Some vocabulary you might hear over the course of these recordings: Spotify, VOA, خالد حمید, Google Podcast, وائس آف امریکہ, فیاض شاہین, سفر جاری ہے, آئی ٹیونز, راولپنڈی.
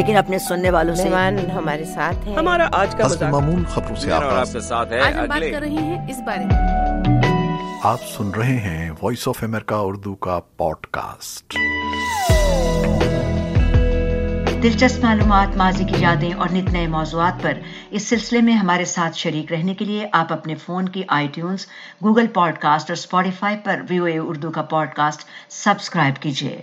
لیکن اپنے سننے والوں سے ہمارے ساتھ ہیں. ہمارا آج کا معمول خبروں سے آپ کے ساتھ ہے. آج بات کر رہے ہیں اس بارے میں. آپ سن رہے ہیں وائس آف امریکہ اردو کا پوڈ کاسٹ. دلچسپ معلومات, ماضی کی یادیں اور نت نئے موضوعات پر اس سلسلے میں ہمارے ساتھ شریک رہنے کے لیے آپ اپنے فون کی آئی ٹیونز, Google podcast اور اسپوٹیفائی پر VOA اردو کا پوڈ کاسٹ سبسکرائب کیجیے.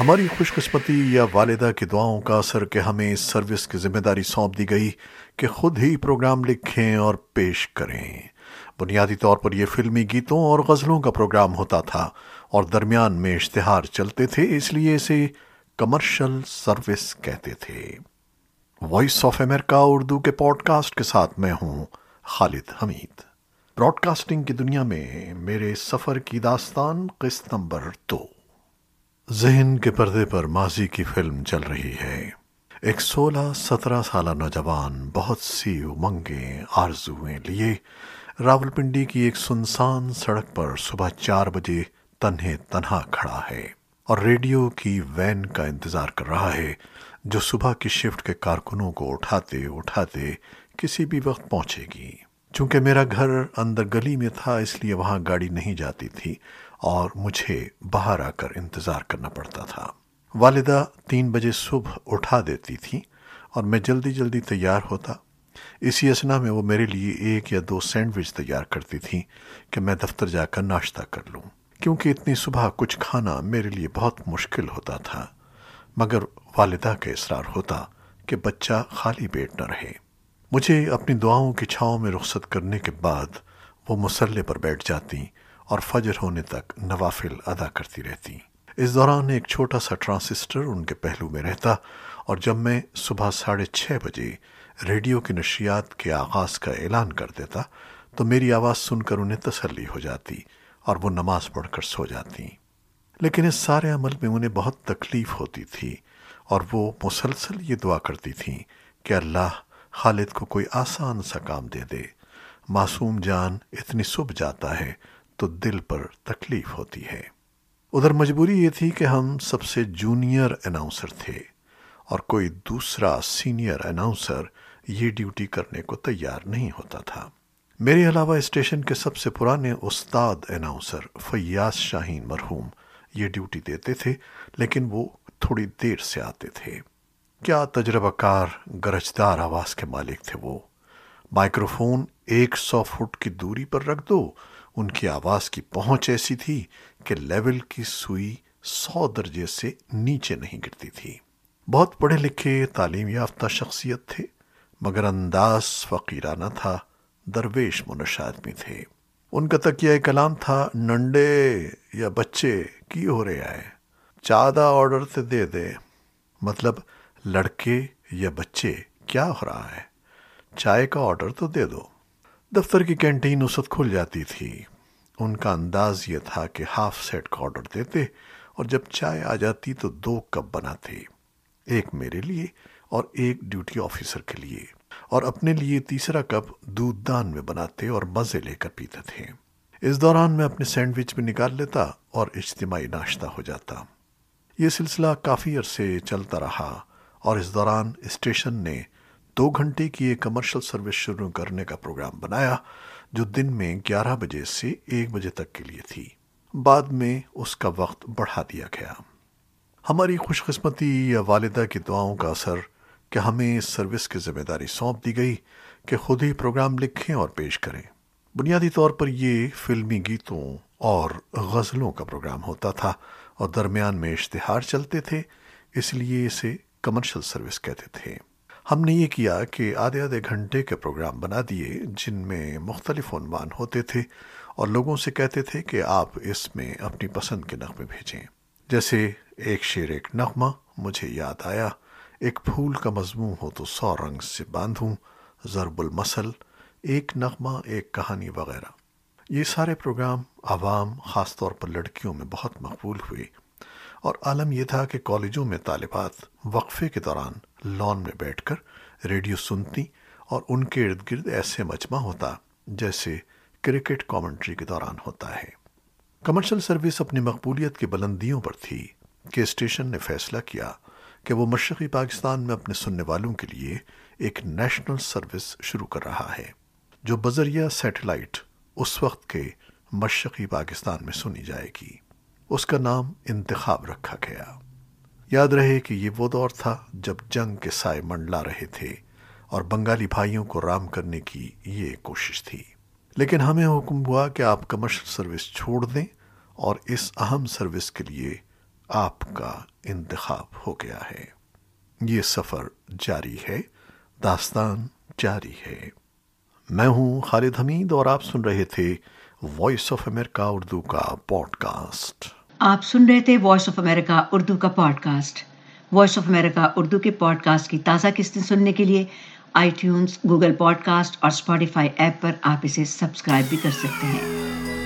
ہماری خوش قسمتی یا والدہ کی دعاؤں کا اثر کہ ہمیں اس سروس کی ذمہ داری سونپ دی گئی کہ خود ہی پروگرام لکھیں اور پیش کریں. بنیادی طور پر یہ فلمی گیتوں اور غزلوں کا پروگرام ہوتا تھا اور درمیان میں اشتہار چلتے تھے, اس لیے اسے کمرشل سروس کہتے تھے. وائس آف امریکہ اردو کے پوڈ کاسٹ کے ساتھ میں ہوں خالد حمید. براڈ کاسٹنگ کی دنیا میں میرے سفر کی داستان قسط نمبر 2. ذہن کے پردے پر ماضی کی فلم چل رہی ہے. ایک 16-17 سالہ نوجوان بہت سی امنگیں, آرزوئیں لیے راولپنڈی کی ایک سنسان سڑک پر صبح 4 بجے تنہے تنہا کھڑا ہے اور ریڈیو کی وین کا انتظار کر رہا ہے جو صبح کی شفٹ کے کارکنوں کو اٹھاتے اٹھاتے کسی بھی وقت پہنچے گی. چونکہ میرا گھر اندر گلی میں تھا اس لیے وہاں گاڑی نہیں جاتی تھی اور مجھے باہر آ کر انتظار کرنا پڑتا تھا. والدہ 3 بجے صبح اٹھا دیتی تھی اور میں جلدی جلدی تیار ہوتا. اسی اثنا میں وہ میرے لیے 1 یا 2 سینڈوچ تیار کرتی تھی کہ میں دفتر جا کر ناشتہ کر لوں, کیونکہ اتنی صبح کچھ کھانا میرے لیے بہت مشکل ہوتا تھا. مگر والدہ کا اصرار ہوتا کہ بچہ خالی پیٹ نہ رہے. مجھے اپنی دعاؤں کی چھاؤں میں رخصت کرنے کے بعد وہ مصلے پر بیٹھ جاتی اور فجر ہونے تک نوافل ادا کرتی رہتی. اس دوران ایک چھوٹا سا ٹرانسسٹر ان کے پہلو میں رہتا اور جب میں صبح 6:30 بجے ریڈیو کی نشریات کے آغاز کا اعلان کر دیتا تو میری آواز سن کر انہیں تسلی ہو جاتی اور وہ نماز پڑھ کر سو جاتی. لیکن اس سارے عمل میں انہیں بہت تکلیف ہوتی تھی اور وہ مسلسل یہ دعا کرتی تھیں کہ اللہ خالد کو کوئی آسان سا کام دے دے. معصوم جان اتنی صبح جاتا ہے تو دل پر تکلیف ہوتی ہے. ادھر مجبوری یہ تھی کہ ہم سب سے جونیئر اناؤنسر تھے اور کوئی دوسرا سینئر اناؤنسر یہ ڈیوٹی کرنے کو تیار نہیں ہوتا تھا. میرے علاوہ اسٹیشن کے سب سے پرانے استاد اناؤنسر فیاض شاہین مرحوم یہ ڈیوٹی دیتے تھے, لیکن وہ تھوڑی دیر سے آتے تھے. کیا تجربہ کار, گرجدار آواز کے مالک تھے وہ. مائکرو فون 100 فٹ کی دوری پر رکھ دو, ان کی آواز کی پہنچ ایسی تھی کہ لیول کی سوئی 100 درجے سے نیچے نہیں گرتی تھی. بہت پڑھے لکھے, تعلیم یافتہ شخصیت تھے مگر انداز فقیرانہ تھا. درویش منش آدمی تھے. ان کا تکیہ کلام تھا, ننڈے یا بچے کی ہو رہے آئے چادہ آرڈر تے دے دے. مطلب لڑکے یا بچے کیا ہو رہا ہے, چائے کا آرڈر تو دے دو. دفتر کی کینٹین اس وقت کھل جاتی تھی. ان کا انداز یہ تھا کہ 1/2 سیٹ کا آرڈر دیتے اور جب چائے آ جاتی تو 2 کپ بناتے, ایک میرے لیے اور ایک ڈیوٹی آفیسر کے لیے, اور اپنے لیے 3را کپ دودھ دان میں بناتے اور مزے لے کر پیتے تھے. اس دوران میں اپنے سینڈوچ بھی نکال لیتا اور اجتماعی ناشتہ ہو جاتا. یہ سلسلہ کافی عرصے چلتا رہا اور اس دوران اسٹیشن نے 2 گھنٹے کی ایک کمرشل سروس شروع کرنے کا پروگرام بنایا جو دن میں 11 بجے سے 1 بجے تک کے لیے تھی. بعد میں اس کا وقت بڑھا دیا گیا. ہماری خوش قسمتی یا والدہ کی دعاؤں کا اثر کہ ہمیں اس سروس کی ذمہ داری سونپ دی گئی کہ خود ہی پروگرام لکھیں اور پیش کریں. بنیادی طور پر یہ فلمی گیتوں اور غزلوں کا پروگرام ہوتا تھا اور درمیان میں اشتہار چلتے تھے, اس لیے اسے کمرشل سروس کہتے تھے. ہم نے یہ کیا کہ آدھے گھنٹے کے پروگرام بنا دیے جن میں مختلف عنوان ہوتے تھے اور لوگوں سے کہتے تھے کہ آپ اس میں اپنی پسند کے نغمے بھیجیں. جیسے ایک شعر ایک نغمہ, مجھے یاد آیا, ایک پھول کا مضمون ہو تو 100 رنگ سے باندھوں, ضرب المثل, ایک نغمہ ایک کہانی وغیرہ. یہ سارے پروگرام عوام, خاص طور پر لڑکیوں میں بہت مقبول ہوئے اور عالم یہ تھا کہ کالجوں میں طالبات وقفے کے دوران لان میں بیٹھ کر ریڈیو سنتی اور ان کے ارد گرد ایسے مجمع ہوتا جیسے کرکٹ کامنٹری کے دوران ہوتا ہے. کمرشل سروس اپنی مقبولیت کی بلندیوں پر تھی کہ اسٹیشن نے فیصلہ کیا کہ وہ مشرقی پاکستان میں اپنے سننے والوں کے لیے ایک نیشنل سروس شروع کر رہا ہے جو بذریعہ سیٹلائٹ اس وقت کے مشرقی پاکستان میں سنی جائے گی. اس کا نام انتخاب رکھا گیا. یاد رہے کہ یہ وہ دور تھا جب جنگ کے سائے منڈلا رہے تھے اور بنگالی بھائیوں کو رام کرنے کی یہ کوشش تھی، لیکن ہمیں حکم ہوا کہ آپ کمرشل سروس چھوڑ دیں اور اس اہم سروس کے لیے آپ کا انتخاب ہو گیا ہے. یہ سفر جاری ہے، داستان جاری ہے. میں ہوں خالد حمید اور آپ سن رہے تھے وائس آف امریکہ اردو کا پوڈ کاسٹ. آپ سن رہے تھے وائس آف امریکہ اردو کا podcast. وائس آف امریکہ Urdu کے پوڈ کاسٹ کی تازہ قسطیں سننے کے لیے آئی ٹیونز، Google podcast اور اسپوٹیفائی ایپ پر آپ اسے سبسکرائب بھی کر سکتے ہیں.